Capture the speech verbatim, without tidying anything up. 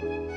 Thank you.